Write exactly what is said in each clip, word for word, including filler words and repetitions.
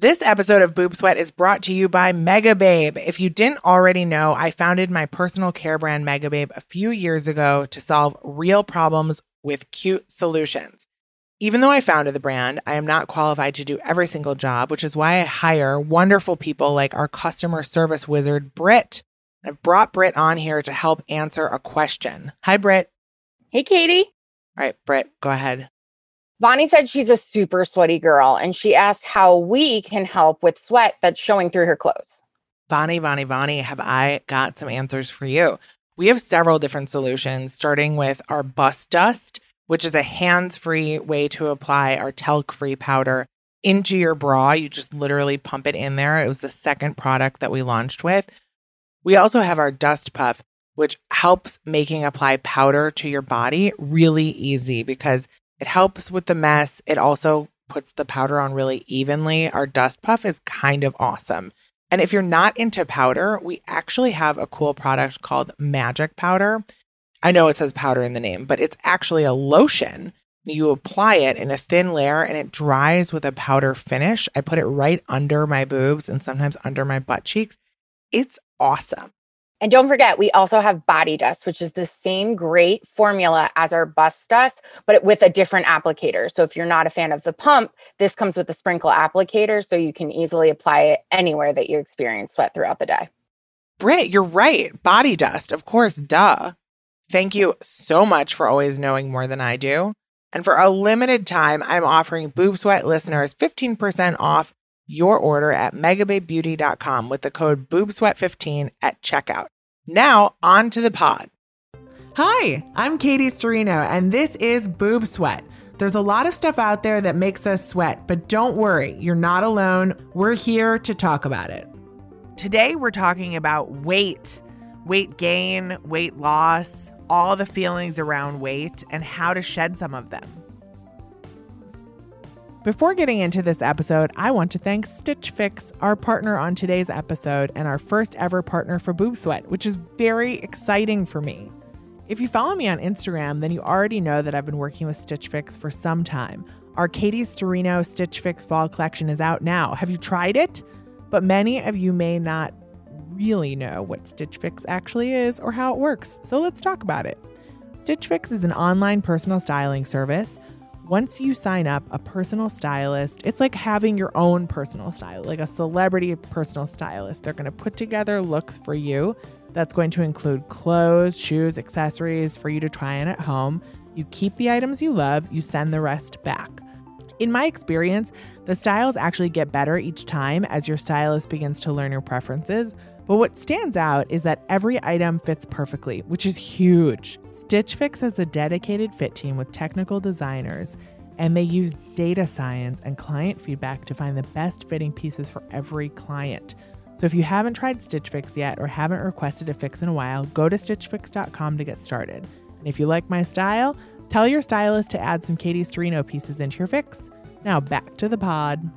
This episode of Boob Sweat is brought to you by Mega Babe. If you didn't already know, I founded my personal care brand Mega Babe a few years ago to solve real problems with cute solutions. Even though I founded the brand, I am not qualified to do every single job, which is why I hire wonderful people like our customer service wizard, Britt. I've brought Britt on here to help answer a question. Hi, Britt. Hey, Katie. All right, Britt, go ahead. Bonnie said she's a super sweaty girl, and she asked how we can help with sweat that's showing through her clothes. Bonnie, Bonnie, Bonnie, have I got some answers for you? We have several different solutions, starting with our Bus Dust, which is a hands-free way to apply our talc-free powder into your bra. You just literally pump it in there. It was the second product that we launched with. We also have our Dust Puff, which helps making apply powder to your body really easy because it helps with the mess. It also puts the powder on really evenly. Our Dust Puff is kind of awesome. And if you're not into powder, we actually have a cool product called Magic Powder. I know it says powder in the name, but it's actually a lotion. You apply it in a thin layer and it dries with a powder finish. I put it right under my boobs and sometimes under my butt cheeks. It's awesome. And don't forget, we also have Body Dust, which is the same great formula as our Bust Dust, but with a different applicator. So if you're not a fan of the pump, this comes with a sprinkle applicator, so you can easily apply it anywhere that you experience sweat throughout the day. Britt, you're right. Body Dust, of course, duh. Thank you so much for always knowing more than I do. And for a limited time, I'm offering Boob Sweat listeners fifteen percent off your order at mega babe beauty dot com with the code boob sweat fifteen at checkout. Now, on to the pod. Hi, I'm Katie Sturino, and this is Boob Sweat. There's a lot of stuff out there that makes us sweat, but don't worry, you're not alone. We're here to talk about it. Today, we're talking about weight, weight gain, weight loss, all the feelings around weight, and how to shed some of them. Before getting into this episode, I want to thank Stitch Fix, our partner on today's episode and our first ever partner for Boob Sweat, which is very exciting for me. If you follow me on Instagram, then you already know that I've been working with Stitch Fix for some time. Our Katie Sturino Stitch Fix Fall Collection is out now. Have you tried it? But many of you may not really know what Stitch Fix actually is or how it works, so let's talk about it. Stitch Fix is an online personal styling service. Once you sign up, a personal stylist, it's like having your own personal style, like a celebrity personal stylist. They're going to put together looks for you. That's going to include clothes, shoes, accessories for you to try on at home. You keep the items you love, you send the rest back. In my experience, the styles actually get better each time as your stylist begins to learn your preferences. But what stands out is that every item fits perfectly, which is huge. Stitch Fix has a dedicated fit team with technical designers, and they use data science and client feedback to find the best fitting pieces for every client. So if you haven't tried Stitch Fix yet or haven't requested a fix in a while, go to stitch fix dot com to get started. And if you like my style, tell your stylist to add some Katie Sturino pieces into your fix. Now back to the pod.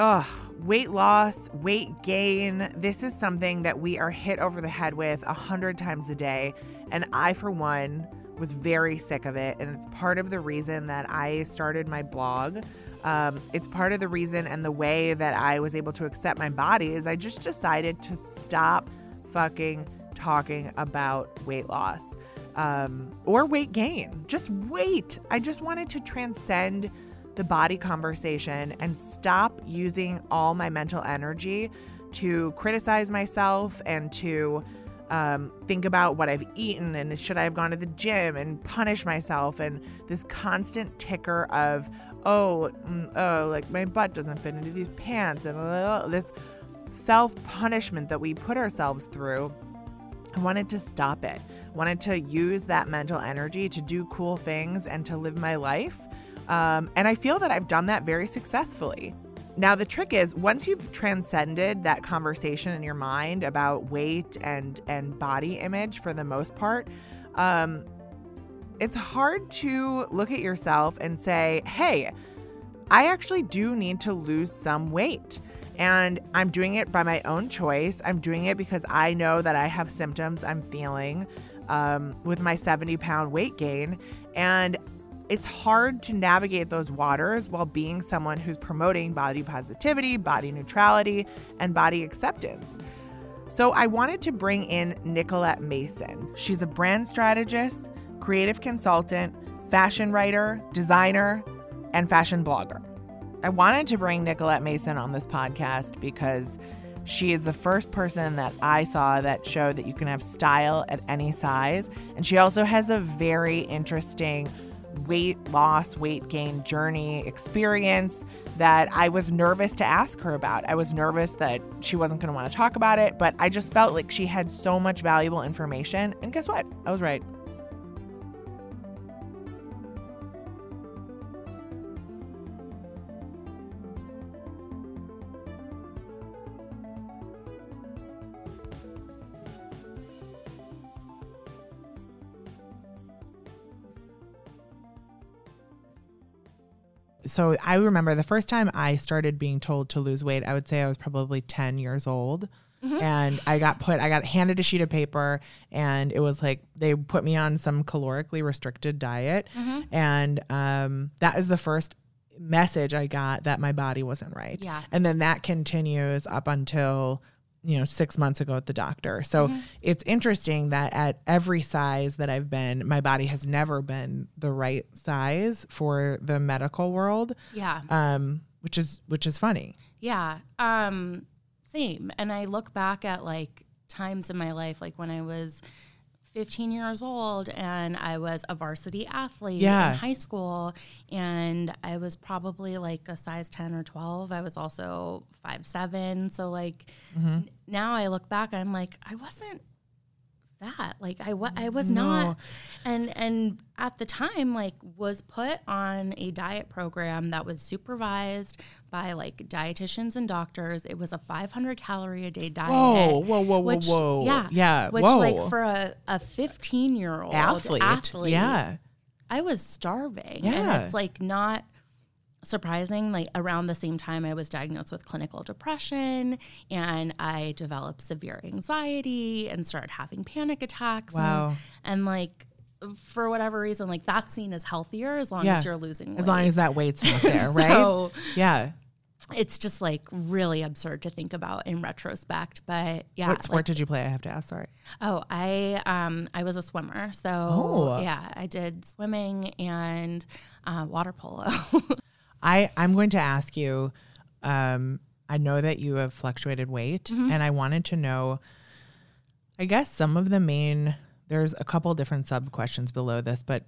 Ugh, weight loss, weight gain. This is something that we are hit over the head with a hundred times a day. And I, for one, was very sick of it. And it's part of the reason that I started my blog. Um, it's part of the reason and the way that I was able to accept my body is I just decided to stop fucking talking about weight loss um, or weight gain. Just weight. I just wanted to transcend the body conversation and stop using all my mental energy to criticize myself and to um, think about what I've eaten and should I have gone to the gym and punish myself and this constant ticker of, oh, mm, oh, like my butt doesn't fit into these pants and uh, this self-punishment that we put ourselves through. I wanted to stop it. I wanted to use that mental energy to do cool things and to live my life. Um, and I feel that I've done that very successfully. Now, the trick is once you've transcended that conversation in your mind about weight and, and body image for the most part, um, it's hard to look at yourself and say, hey, I actually do need to lose some weight. And I'm doing it by my own choice. I'm doing it because I know that I have symptoms I'm feeling um, with my seventy pound weight gain. And it's hard to navigate those waters while being someone who's promoting body positivity, body neutrality, and body acceptance. So I wanted to bring in Nicolette Mason. She's a brand strategist, creative consultant, fashion writer, designer, and fashion blogger. I wanted to bring Nicolette Mason on this podcast because she is the first person that I saw that showed that you can have style at any size. And she also has a very interesting weight loss, weight gain journey experience that I was nervous to ask her about. I was nervous that she wasn't going to want to talk about it, but I just felt like she had so much valuable information. And guess what? I was right. So I remember the first time I started being told to lose weight, I would say I was probably ten years old. Mm-hmm. And I got put, I got handed a sheet of paper, and it was like, they put me on some calorically restricted diet. Mm-hmm. And um, that is the first message I got that my body wasn't right. Yeah. And then that continues up until, you know, six months ago at the doctor. So mm-hmm. it's interesting that at every size that I've been, my body has never been the right size for the medical world. Yeah. Um, which is, which is funny. Yeah. Um, same. And I look back at like times in my life, like when I was fifteen years old and I was a varsity athlete yeah. in high school, and I was probably like a size ten or twelve. I was also five seven. So like mm-hmm. n- now I look back, I'm like, I wasn't fat. Like I, wa- I was no. not. And, and at the time, like, was put on a diet program that was supervised by like dietitians and doctors. It was a five hundred calorie a day diet. Whoa, whoa, whoa, which, whoa, whoa. Yeah. Yeah. Which whoa. like for a, a fifteen year old athlete, athlete, yeah, I was starving. Yeah. And it's like not surprising, like around the same time I was diagnosed with clinical depression, and I developed severe anxiety and started having panic attacks. Wow. And, and like, for whatever reason, like that's seen as healthier as long yeah. as you're losing weight. As long as that weight's not there, right? So yeah. It's just like really absurd to think about in retrospect. But yeah. What sport like, did you play? I have to ask, sorry. Oh, I um I was a swimmer. So oh. yeah, I did swimming and uh, water polo. I, I'm going to ask you, um, I know that you have fluctuated weight, mm-hmm. and I wanted to know, I guess some of the main, there's a couple different sub questions below this, but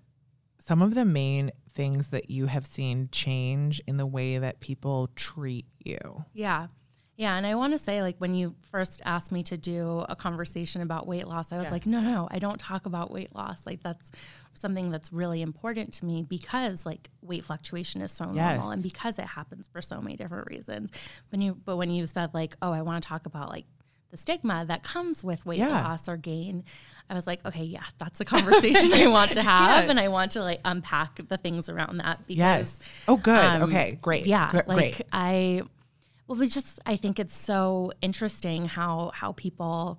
some of the main things that you have seen change in the way that people treat you. Yeah. Yeah. And I want to say, like, when you first asked me to do a conversation about weight loss, I was yeah. like, no, no, I don't talk about weight loss. Like, that's something that's really important to me, because like weight fluctuation is so yes. normal, and because it happens for so many different reasons. When you, but when you said like, oh, I want to talk about like the stigma that comes with weight yeah. loss or gain, I was like, okay, yeah, that's a conversation I want to have. Yeah. And I want to like unpack the things around that, because yes. oh, good. Um, okay, great. Yeah. G- like great. I, well, we just, I think it's so interesting how, how people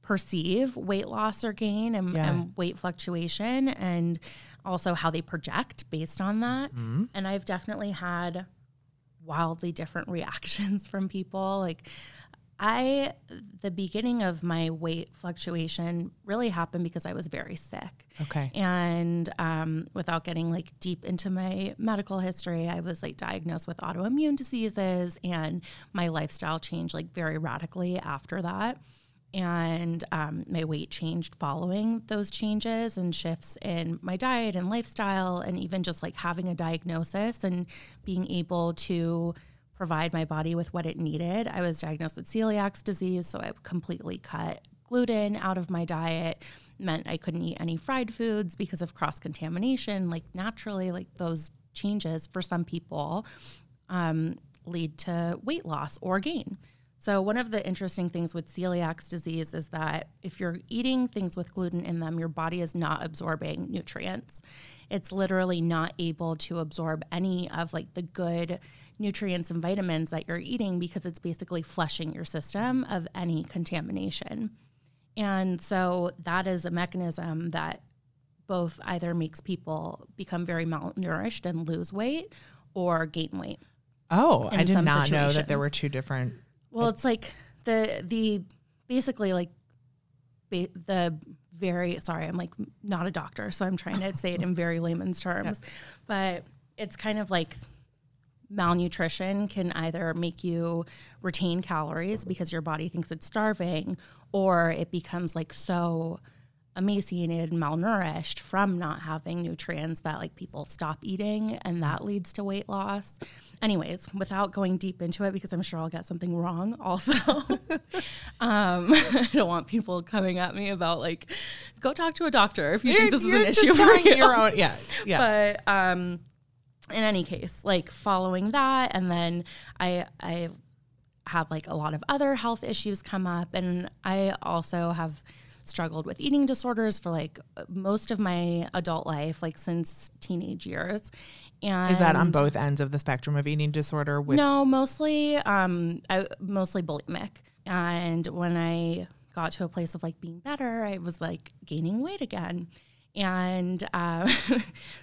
perceive weight loss or gain, and, yeah. and weight fluctuation, and also how they project based on that. Mm-hmm. And I've definitely had wildly different reactions from people. Like I, the beginning of my weight fluctuation really happened because I was very sick. Okay. And um, without getting like deep into my medical history, I was like diagnosed with autoimmune diseases, and my lifestyle changed like very radically after that. And um, my weight changed following those changes and shifts in my diet and lifestyle, and even just like having a diagnosis and being able to provide my body with what it needed. I was diagnosed with celiac disease, so I completely cut gluten out of my diet. It meant I couldn't eat any fried foods because of cross-contamination. Like naturally, like those changes for some people um, lead to weight loss or gain. So one of the interesting things with celiac disease is that if you're eating things with gluten in them, your body is not absorbing nutrients. It's literally not able to absorb any of like the good nutrients and vitamins that you're eating, because it's basically flushing your system of any contamination. And so that is a mechanism that both either makes people become very malnourished and lose weight or gain weight. Oh, I did not know that there were two different. Well, it's like the the basically like ba the very sorry, I'm like not a doctor, so I'm trying to say it in very layman's terms, yeah. but it's kind of like malnutrition can either make you retain calories because your body thinks it's starving, or it becomes like so emaciated and malnourished from not having nutrients that like people stop eating, and that leads to weight loss. Anyways, without going deep into it, because I'm sure I'll get something wrong also. um, I don't want people coming at me about like, go talk to a doctor if you you're, think this is an issue for you. Your own, yeah, yeah. But um, in any case, like following that, and then I, I have like a lot of other health issues come up, and I also have struggled with eating disorders for like most of my adult life, like since teenage years. And is that on both ends of the spectrum of eating disorder? With no, mostly, um, I mostly bulimic. And when I got to a place of like being better, I was like gaining weight again. And uh,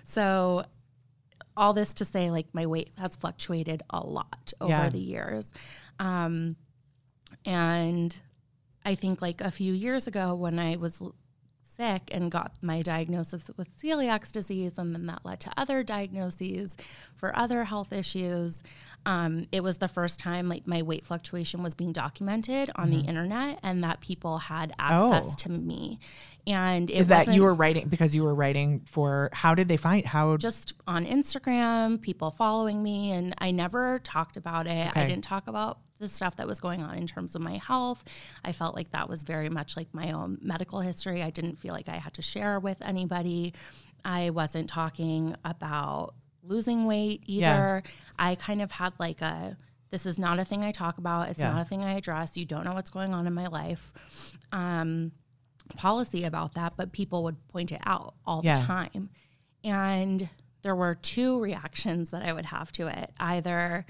so all this to say, like my weight has fluctuated a lot over yeah. the years. Um, and I think like a few years ago when I was sick and got my diagnosis with celiac disease, and then that led to other diagnoses for other health issues, um, it was the first time like my weight fluctuation was being documented on mm-hmm. the internet, and that people had access oh. to me. And it is that you were writing because you were writing for how did they find how just on Instagram, people following me, and I never talked about it. Okay. I didn't talk about the stuff that was going on in terms of my health. I felt like that was very much like my own medical history. I didn't feel like I had to share with anybody. I wasn't talking about losing weight either. Yeah. I kind of had like a, this is not a thing I talk about. It's yeah. not a thing I address. You don't know what's going on in my life. Um, policy about that, but people would point it out all yeah. the time. And there were two reactions that I would have to it. Either,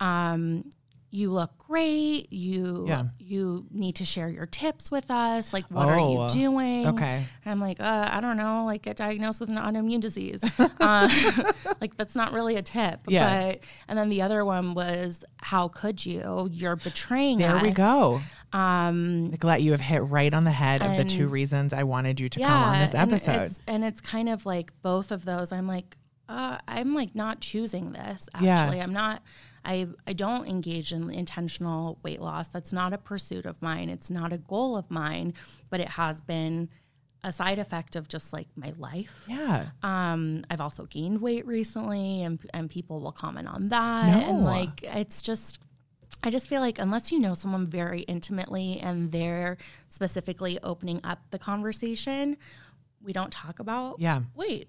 um, you look great, you yeah. you need to share your tips with us, like what oh, are you doing? Okay. And I'm like, uh, I don't know, like get diagnosed with an autoimmune disease. uh, like that's not really a tip. Yeah. But, and then the other one was, how could you? You're betraying there us. There we go. Um, Nicolette, you have hit right on the head and, of the two reasons I wanted you to yeah, come on this episode. And it's, and it's kind of like both of those, I'm like, uh, I'm like not choosing this actually. Yeah. I'm not... I, I don't engage in intentional weight loss. That's not a pursuit of mine. It's not a goal of mine, but it has been a side effect of just like my life. Yeah. Um, I've also gained weight recently, and, and people will comment on that. No. And like, it's just, I just feel like unless you know someone very intimately and they're specifically opening up the conversation, we don't talk about yeah. weight.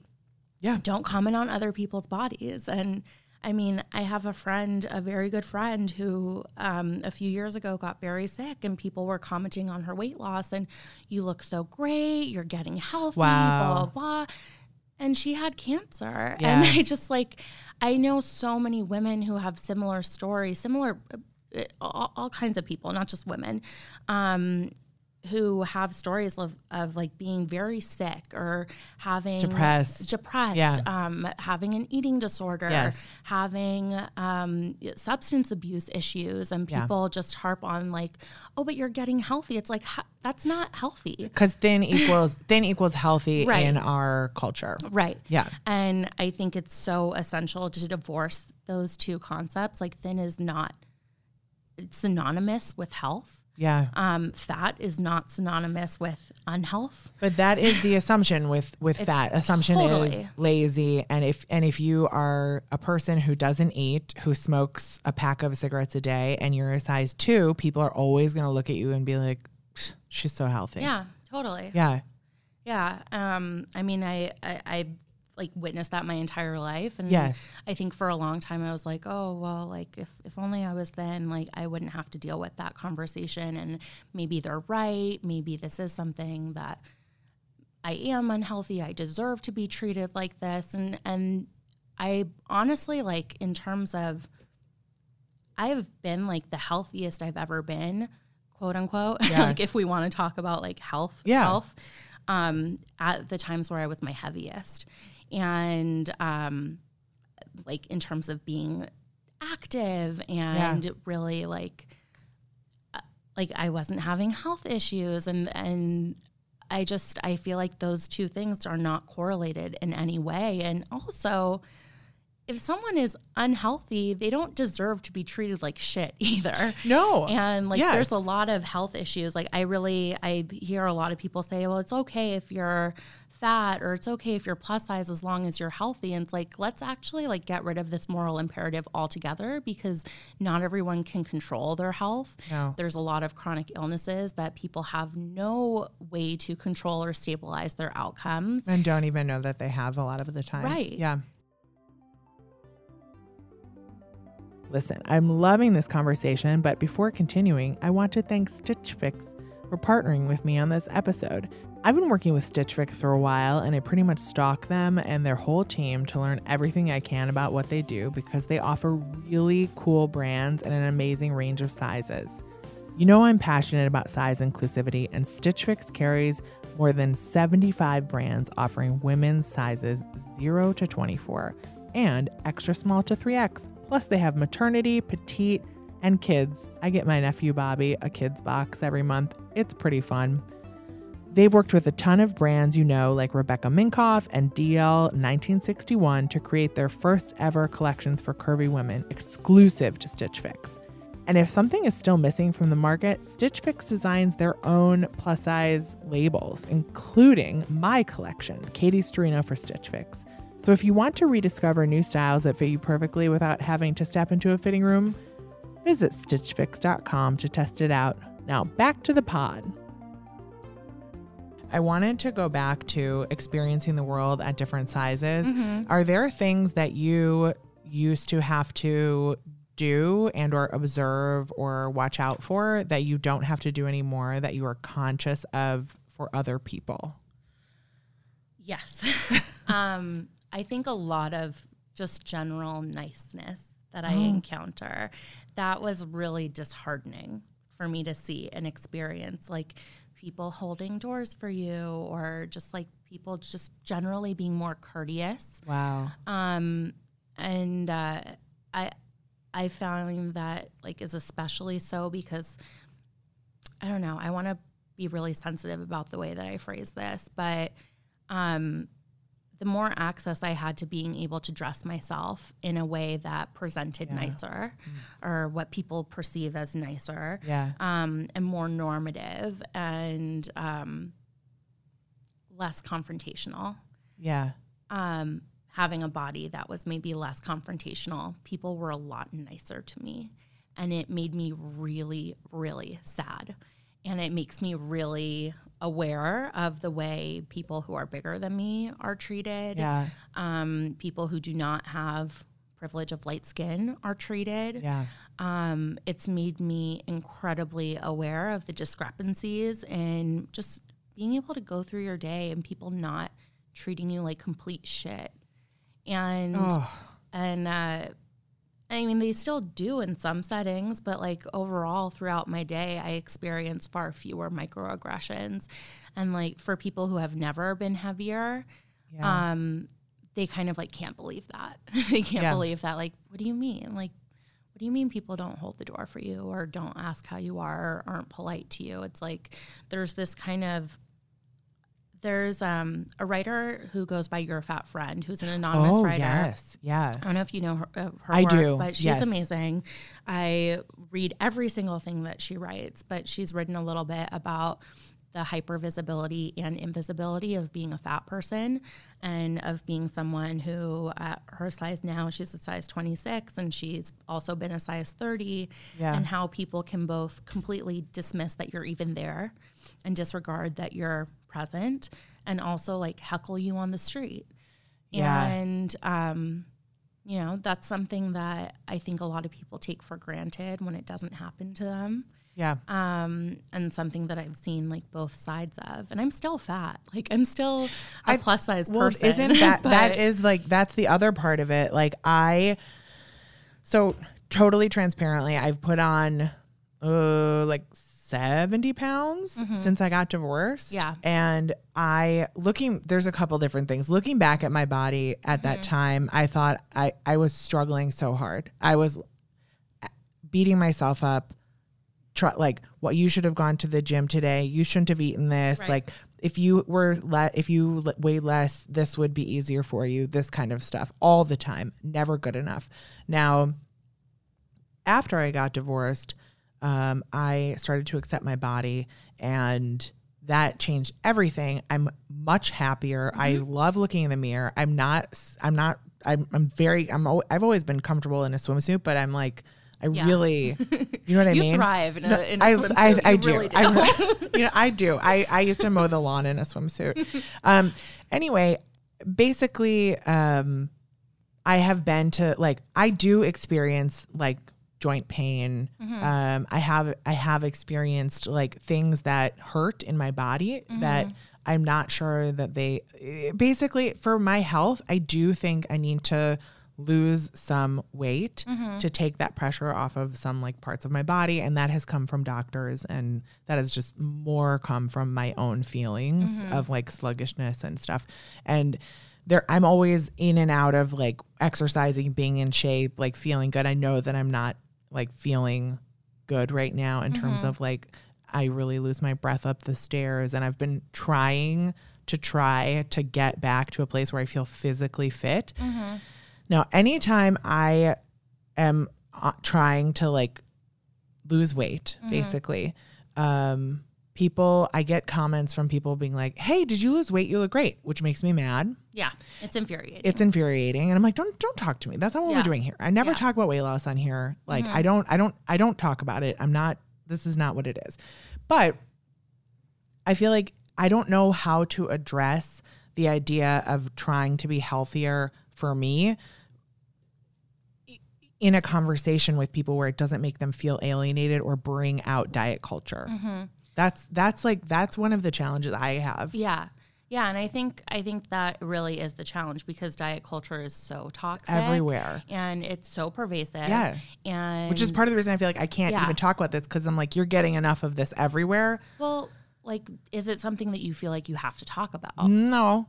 Yeah. Don't comment on other people's bodies. And I mean, I have a friend, a very good friend who um, a few years ago got very sick, and people were commenting on her weight loss and you look so great, you're getting healthy, wow. blah, blah, blah. And she had cancer. Yeah. And I just like, I know so many women who have similar stories, similar, all, all kinds of people, not just women, um, who have stories of, of like being very sick or having depressed, depressed, yeah. um, having an eating disorder, yes. having um, substance abuse issues, and people yeah. just harp on like, oh, but you're getting healthy. It's like, that's not healthy. Because thin equals thin equals healthy right. in our culture. Right. Yeah. And I think it's so essential to divorce those two concepts. Like thin is not it's synonymous with health. Yeah. Um, fat is not synonymous with unhealth. But that is the assumption with, with fat. Assumption totally. Is lazy. And if, and if you are a person who doesn't eat, who smokes a pack of cigarettes a day, and you're a size two, people are always going to look at you and be like, she's so healthy. Yeah, totally. Yeah. Yeah. Um, I mean, I, I, I like witnessed that my entire life. And yes. I think for a long time I was like, oh, well, like if, if only I was thin, like I wouldn't have to deal with that conversation, and maybe they're right. Maybe this is something that I am unhealthy. I deserve to be treated like this. And, and I honestly, like in terms of, I've been like the healthiest I've ever been, quote unquote, yeah. like if we want to talk about like health, yeah. health, um, at the times where I was my heaviest. And um, like in terms of being active and yeah. really like, like I wasn't having health issues. And, and I just, I feel like those two things are not correlated in any way. And also, if someone is unhealthy, they don't deserve to be treated like shit either. No. And like, yes. there's a lot of health issues. Like I really, I hear a lot of people say, well, it's okay if you're fat or it's okay if you're plus size as long as you're healthy. And it's like, let's actually like get rid of this moral imperative altogether, because not everyone can control their health. No. There's a lot of chronic illnesses that people have no way to control or stabilize their outcomes. And don't even know that they have a lot of the time. Right. Yeah. Listen, I'm loving this conversation, but before continuing, I want to thank Stitch Fix for partnering with me on this episode. I've been working with Stitch Fix for a while, and I pretty much stalk them and their whole team to learn everything I can about what they do, because they offer really cool brands and an amazing range of sizes. You know I'm passionate about size inclusivity, and Stitch Fix carries more than seventy-five brands offering women's sizes zero to twenty-four and extra small to three X. Plus, they have maternity, petite, and kids. I get my nephew Bobby a kids box every month. It's pretty fun. They've worked with a ton of brands you know, like Rebecca Minkoff and D L nineteen sixty-one, to create their first ever collections for curvy women, exclusive to Stitch Fix. And if something is still missing from the market, Stitch Fix designs their own plus-size labels, including my collection, Katie Sturino for Stitch Fix. So if you want to rediscover new styles that fit you perfectly without having to step into a fitting room, visit stitch fix dot com to test it out. Now back to the pod. I wanted to go back to experiencing the world at different sizes. Mm-hmm. Are there things that you used to have to do and or observe or watch out for that you don't have to do anymore, that you are conscious of for other people? Yes. um, I think a lot of just general niceness that I oh. encounter, that was really disheartening for me to see and experience, like people holding doors for you, or just like people just generally being more courteous. Wow. Um, and uh, I I found that like is especially so because, I don't know, I want to be really sensitive about the way that I phrase this, but um, the more access I had to being able to dress myself in a way that presented yeah. nicer mm. or what people perceive as nicer yeah. um, and more normative and um, less confrontational. Yeah. Um, having a body that was maybe less confrontational, people were a lot nicer to me. And it made me really, really sad. And it makes me really aware of the way people who are bigger than me are treated. Yeah. Um, people who do not have privilege of light skin are treated. Yeah. Um, it's made me incredibly aware of the discrepancies and just being able to go through your day and people not treating you like complete shit. And, oh. and, uh, I mean, they still do in some settings, but like overall throughout my day, I experience far fewer microaggressions. And like for people who have never been heavier, yeah. um, they kind of like can't believe that. They can't yeah. believe that. Like, what do you mean? Like, what do you mean people don't hold the door for you or don't ask how you are or aren't polite to you? It's like there's this kind of There's um, a writer who goes by Your Fat Friend, who's an anonymous oh, writer. Yes, yeah. I don't know if you know her, uh, her I work, do. But she's yes. amazing. I read every single thing that she writes, but she's written a little bit about the hypervisibility and invisibility of being a fat person and of being someone who at her size now, she's a size twenty-six and she's also been a size thirty yeah. and how people can both completely dismiss that you're even there and disregard that you're present and also like heckle you on the street. Yeah. And, um, you know, that's something that I think a lot of people take for granted when it doesn't happen to them. Yeah. Um, and something that I've seen like both sides of, and I'm still fat. Like I'm still a I, plus size well, person. Isn't that, that is like, that's the other part of it. Like I, so totally transparently, I've put on, uh, like seventy pounds mm-hmm. since I got divorced. Yeah. And I looking, there's a couple different things. Looking back at my body at that mm-hmm. time, I thought I, I was struggling so hard. I was beating myself up. Try, like what you should have gone to the gym today. You shouldn't have eaten this. Right. Like if you were, le- if you le- weighed less, this would be easier for you. This kind of stuff all the time, never good enough. Now, after I got divorced, um, I started to accept my body and that changed everything. I'm much happier. Mm-hmm. I love looking in the mirror. I'm not, I'm not, I'm, I'm very, I'm, I've always been comfortable in a swimsuit, but I'm like, I yeah. really, you know what I you mean? You thrive in a, no, in a I, swimsuit. I, I, I do. Really do. I, you know, I do. I, I used to mow the lawn in a swimsuit. Um, anyway, basically, um, I have been to like, I do experience like joint pain. Mm-hmm. Um, I have, I have experienced like things that hurt in my body mm-hmm. that I'm not sure that they, basically for my health, I do think I need to lose some weight mm-hmm. to take that pressure off of some like parts of my body. And that has come from doctors and that has just more come from my own feelings mm-hmm. of like sluggishness and stuff. And there, I'm always in and out of like exercising, being in shape, like feeling good. I know that I'm not like feeling good right now in mm-hmm. terms of like, I really lose my breath up the stairs and I've been trying to try to get back to a place where I feel physically fit. Mm-hmm. Now, anytime I am uh, trying to like lose weight, mm-hmm. basically, um, people, I get comments from people being like, hey, did you lose weight? You look great, which makes me mad. Yeah. It's infuriating. It's infuriating. And I'm like, don't, don't talk to me. That's not what yeah. we're doing here. I never yeah. talk about weight loss on here. Like mm-hmm. I don't, I don't, I don't talk about it. I'm not, this is not what it is, but I feel like I don't know how to address the idea of trying to be healthier for me in a conversation with people where it doesn't make them feel alienated or bring out diet culture. Mm-hmm. That's, that's like, that's one of the challenges I have. Yeah. Yeah. And I think, I think that really is the challenge because diet culture is so toxic everywhere and it's so pervasive. Yeah. And which is part of the reason I feel like I can't yeah. even talk about this. Cause I'm like, you're getting enough of this everywhere. Well, like, is it something that you feel like you have to talk about? No.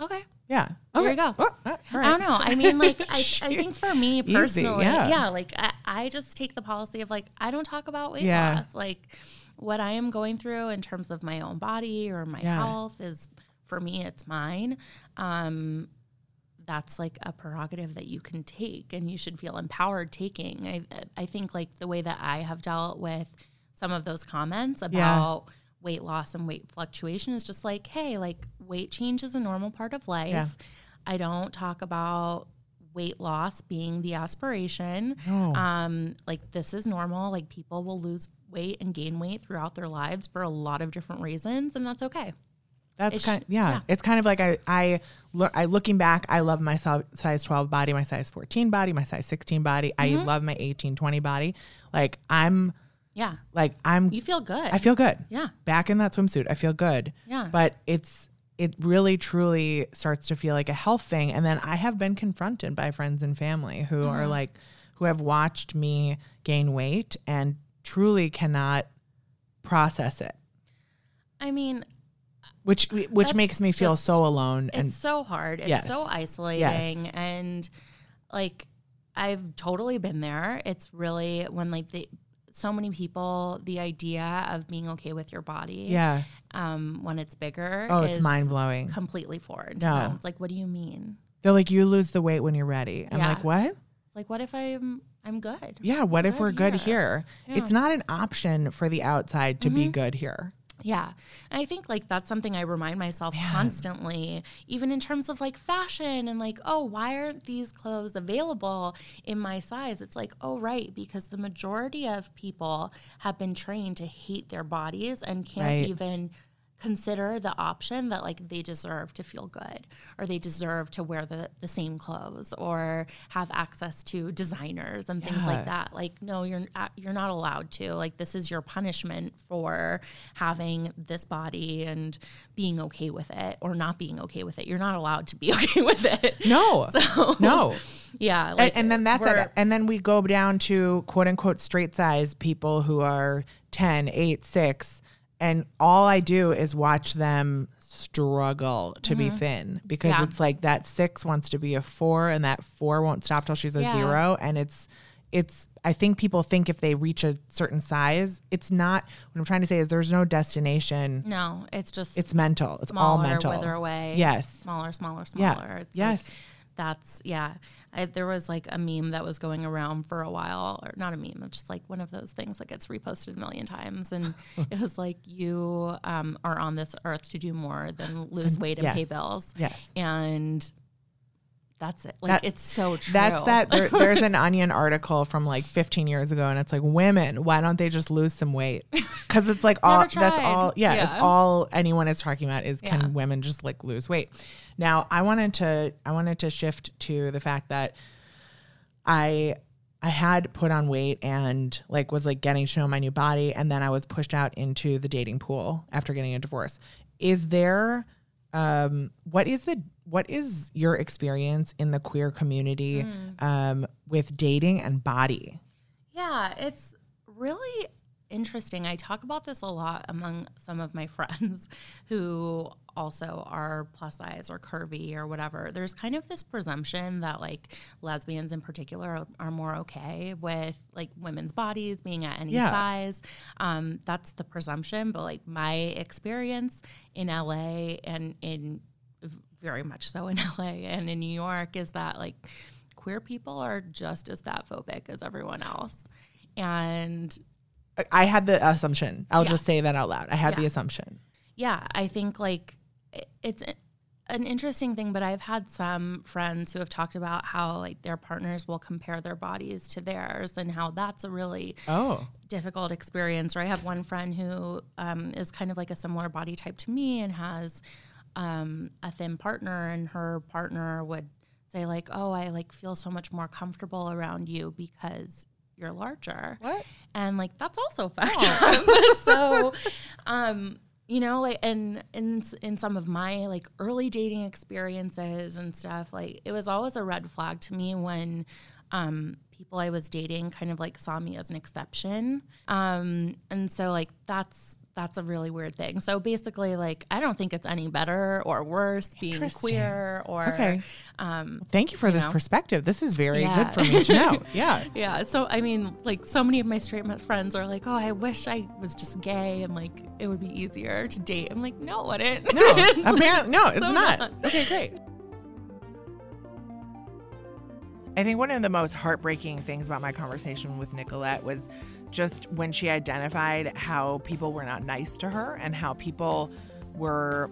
Okay. Yeah. Okay. There you go. Oh, right. I don't know. I mean, like, I, I think for me personally, Easy, yeah. yeah, like I, I just take the policy of like, I don't talk about weight yeah. loss. Like what I am going through in terms of my own body or my yeah. health is, for me, it's mine. Um, that's like a prerogative that you can take and you should feel empowered taking. I, I think like the way that I have dealt with some of those comments about yeah. weight loss and weight fluctuation is just like, hey, like weight change is a normal part of life. Yeah. I don't talk about weight loss being the aspiration. No. Um, like this is normal. Like people will lose weight and gain weight throughout their lives for a lot of different reasons. And that's okay. That's it's, kind of, yeah. yeah. It's kind of like I, I, lo- I looking back, I love my size twelve body, my size fourteen body, my size sixteen body. Mm-hmm. I love my eighteen, twenty body. Like I'm, Yeah. Like I'm, you feel good. I feel good. Yeah. Back in that swimsuit. I feel good. Yeah. But it's, it really truly starts to feel like a health thing. And then I have been confronted by friends and family who mm-hmm. are like, who have watched me gain weight and truly cannot process it. I mean, which, which makes me feel just, so alone. And it's so hard. It's yes. so isolating. Yes. And like, I've totally been there. It's really when like the, so many people, the idea of being okay with your body yeah. um, when it's bigger oh, it's is mind-blowing. Completely foreign to no. them. It's like, what do you mean? They're like, you lose the weight when you're ready. I'm yeah. like, what? Like, what if I'm I'm good? Yeah, what I'm if good we're good here? here? Yeah. It's not an option for the outside to mm-hmm. be good here. Yeah. And I think like that's something I remind myself Man. constantly, even in terms of like fashion and like, oh, why aren't these clothes available in my size? It's like, oh, right. Because the majority of people have been trained to hate their bodies and can't right. even consider the option that, like, they deserve to feel good, or they deserve to wear the, the same clothes, or have access to designers and things yeah. like that. Like, no, you're you're not allowed to. Like, this is your punishment for having this body and being okay with it or not being okay with it. You're not allowed to be okay with it. No. So, no. Yeah. Like, and, and then that's it. And then we go down to quote unquote straight size people who are ten, eight, six, and all I do is watch them struggle to mm-hmm. be thin, because yeah. it's like that six wants to be a four and that four won't stop till she's a yeah. zero. And it's, it's, I think people think if they reach a certain size, it's not, what I'm trying to say is there's no destination. No, it's just, it's mental. It's smaller, all mental. Wither away. Yes. Smaller, smaller, smaller. Yeah. It's yes. Like, that's, yeah. I, there was like a meme that was going around for a while, or not a meme, just like one of those things that gets reposted a million times. And it was like, you um, are on this earth to do more than lose weight and yes. pay bills. Yes. And that's it. Like, that, it's so true. That's that. There, there's an Onion article from like fifteen years ago, and it's like, women, why don't they just lose some weight? Because it's like all, that's all, yeah, yeah, it's all anyone is talking about is yeah. can women just like lose weight? Now, I wanted to I wanted to shift to the fact that I I had put on weight and like was like getting to know my new body, and then I was pushed out into the dating pool after getting a divorce. Is there um what is the what is your experience in the queer community mm. um with dating and body? Yeah, it's really interesting. I talk about this a lot among some of my friends who also are plus size or curvy or whatever. There's kind of this presumption that like lesbians in particular are, are more okay with like women's bodies being at any yeah. size. Um, that's the presumption. But like my experience in L A and in very much so in L A and in New York is that like queer people are just as fat phobic as everyone else. And I had the assumption. I'll yeah. just say that out loud. I had yeah. the assumption. Yeah, I think like it's an interesting thing, but I've had some friends who have talked about how like their partners will compare their bodies to theirs and how that's a really oh. difficult experience. Or I have one friend who um, is kind of like a similar body type to me and has um, a thin partner, and her partner would say like, oh, I like feel so much more comfortable around you because you're larger. What? And like, that's also fucked up. So, um, you know, like, and in in some of my like early dating experiences and stuff, like it was always a red flag to me when um, people I was dating kind of like saw me as an exception. Um, and so like that's that's a really weird thing. So basically, like, I don't think it's any better or worse being queer or. Okay. Um, Thank you for you this know. perspective. This is very yeah. good for me to know. Yeah. Yeah. So, I mean, like, so many of my straight friends are like, oh, I wish I was just gay and, like, it would be easier to date. I'm like, no, it wouldn't. No, apparently, no, it's so not. not. Okay, great. I think one of the most heartbreaking things about my conversation with Nicolette was just when she identified how people were not nice to her and how people were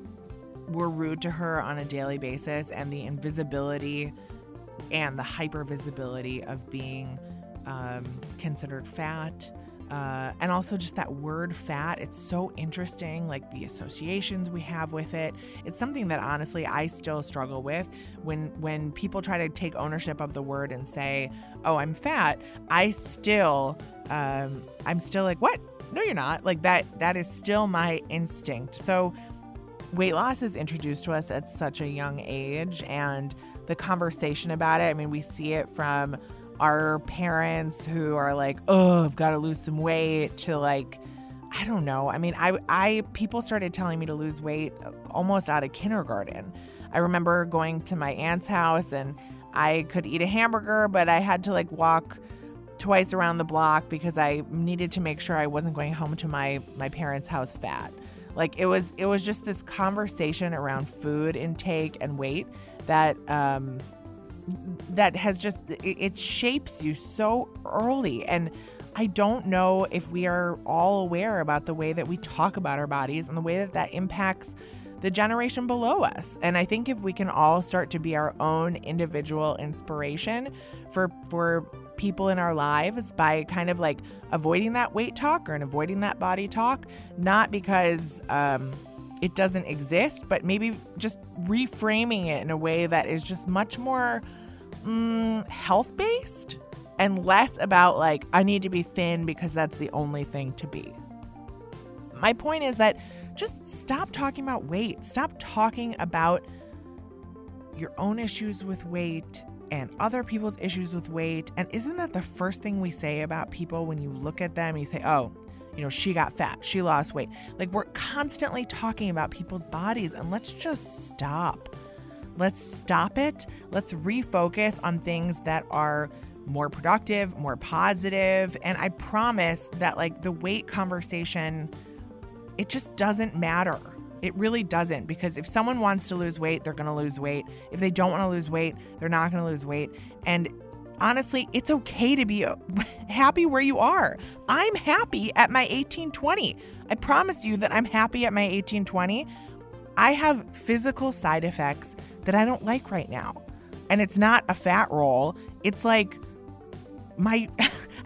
were rude to her on a daily basis, and the invisibility and the hyper visibility of being um, considered fat. Uh, and also just that word fat. It's so interesting, like the associations we have with it. It's something that honestly I still struggle with. When when people try to take ownership of the word and say, oh, I'm fat, I still, um, I'm still like, what? No, you're not. Like that. That is still my instinct. So weight loss is introduced to us at such a young age, and the conversation about it, I mean, we see it from our parents who are like, oh, I've got to lose some weight, to like, I don't know. I mean, I, I, people started telling me to lose weight almost out of kindergarten. I remember going to my aunt's house and I could eat a hamburger, but I had to like walk twice around the block because I needed to make sure I wasn't going home to my, my parents' house fat. Like it was, it was just this conversation around food intake and weight that, um, that has just, it shapes you so early. And I don't know if we are all aware about the way that we talk about our bodies and the way that that impacts the generation below us. And I think if we can all start to be our own individual inspiration for for people in our lives by kind of like avoiding that weight talk or and avoiding that body talk, not because um it doesn't exist, but maybe just reframing it in a way that is just much more mm, health-based and less about like, I need to be thin because that's the only thing to be. My point is that just stop talking about weight. Stop talking about your own issues with weight and other people's issues with weight. And isn't that the first thing we say about people when you look at them? You say, oh, you know, she got fat, she lost weight. Like, we're constantly talking about people's bodies, and let's just stop. Let's stop it. Let's refocus on things that are more productive, more positive. And I promise that, like, the weight conversation, it just doesn't matter. It really doesn't, because if someone wants to lose weight, they're going to lose weight. If they don't want to lose weight, they're not going to lose weight. And honestly, it's okay to be happy where you are. I'm happy at my eighteen twenty. I promise you that I'm happy at my eighteen twenty. I have physical side effects that I don't like right now. And it's not a fat roll. It's like my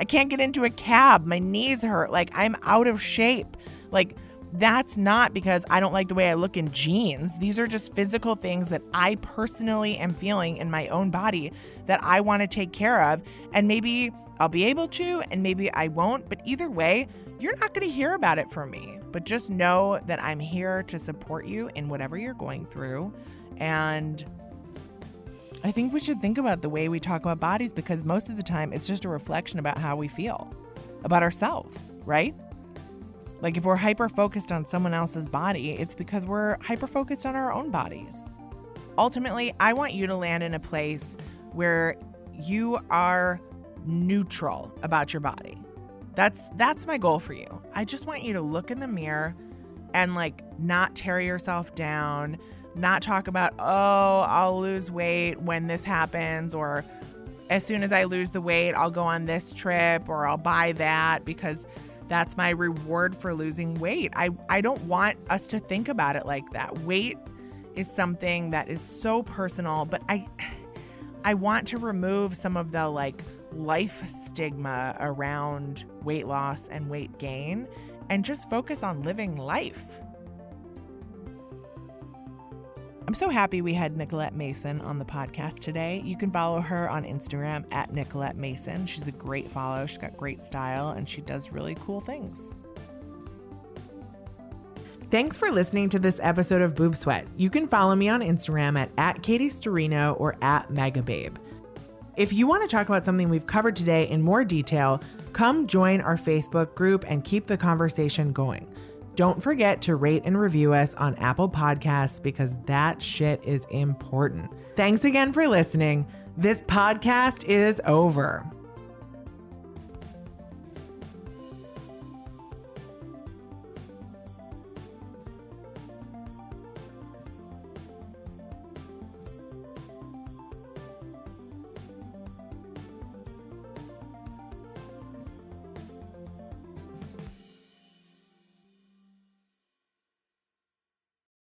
I can't get into a cab. My knees hurt. Like, I'm out of shape. Like, that's not because I don't like the way I look in jeans. These are just physical things that I personally am feeling in my own body that I want to take care of. And maybe I'll be able to, and maybe I won't. But either way, you're not going to hear about it from me. But just know that I'm here to support you in whatever you're going through. And I think we should think about the way we talk about bodies, because most of the time it's just a reflection about how we feel about ourselves, right? Like, if we're hyper-focused on someone else's body, it's because we're hyper-focused on our own bodies. Ultimately, I want you to land in a place where you are neutral about your body. That's that's my goal for you. I just want you to look in the mirror and, like, not tear yourself down, not talk about, oh, I'll lose weight when this happens, or as soon as I lose the weight, I'll go on this trip, or I'll buy that because that's my reward for losing weight. I, I don't want us to think about it like that. Weight is something that is so personal, but I I want to remove some of the, like, life stigma around weight loss and weight gain and just focus on living life. I'm so happy we had Nicolette Mason on the podcast today. You can follow her on Instagram at Nicolette Mason. She's a great follow. She's got great style, and she does really cool things. Thanks for listening to this episode of Boob Sweat. You can follow me on Instagram at, at Katie Sturino or at Mega Babe. If you want to talk about something we've covered today in more detail, come join our Facebook group and keep the conversation going. Don't forget to rate and review us on Apple Podcasts, because that shit is important. Thanks again for listening. This podcast is over.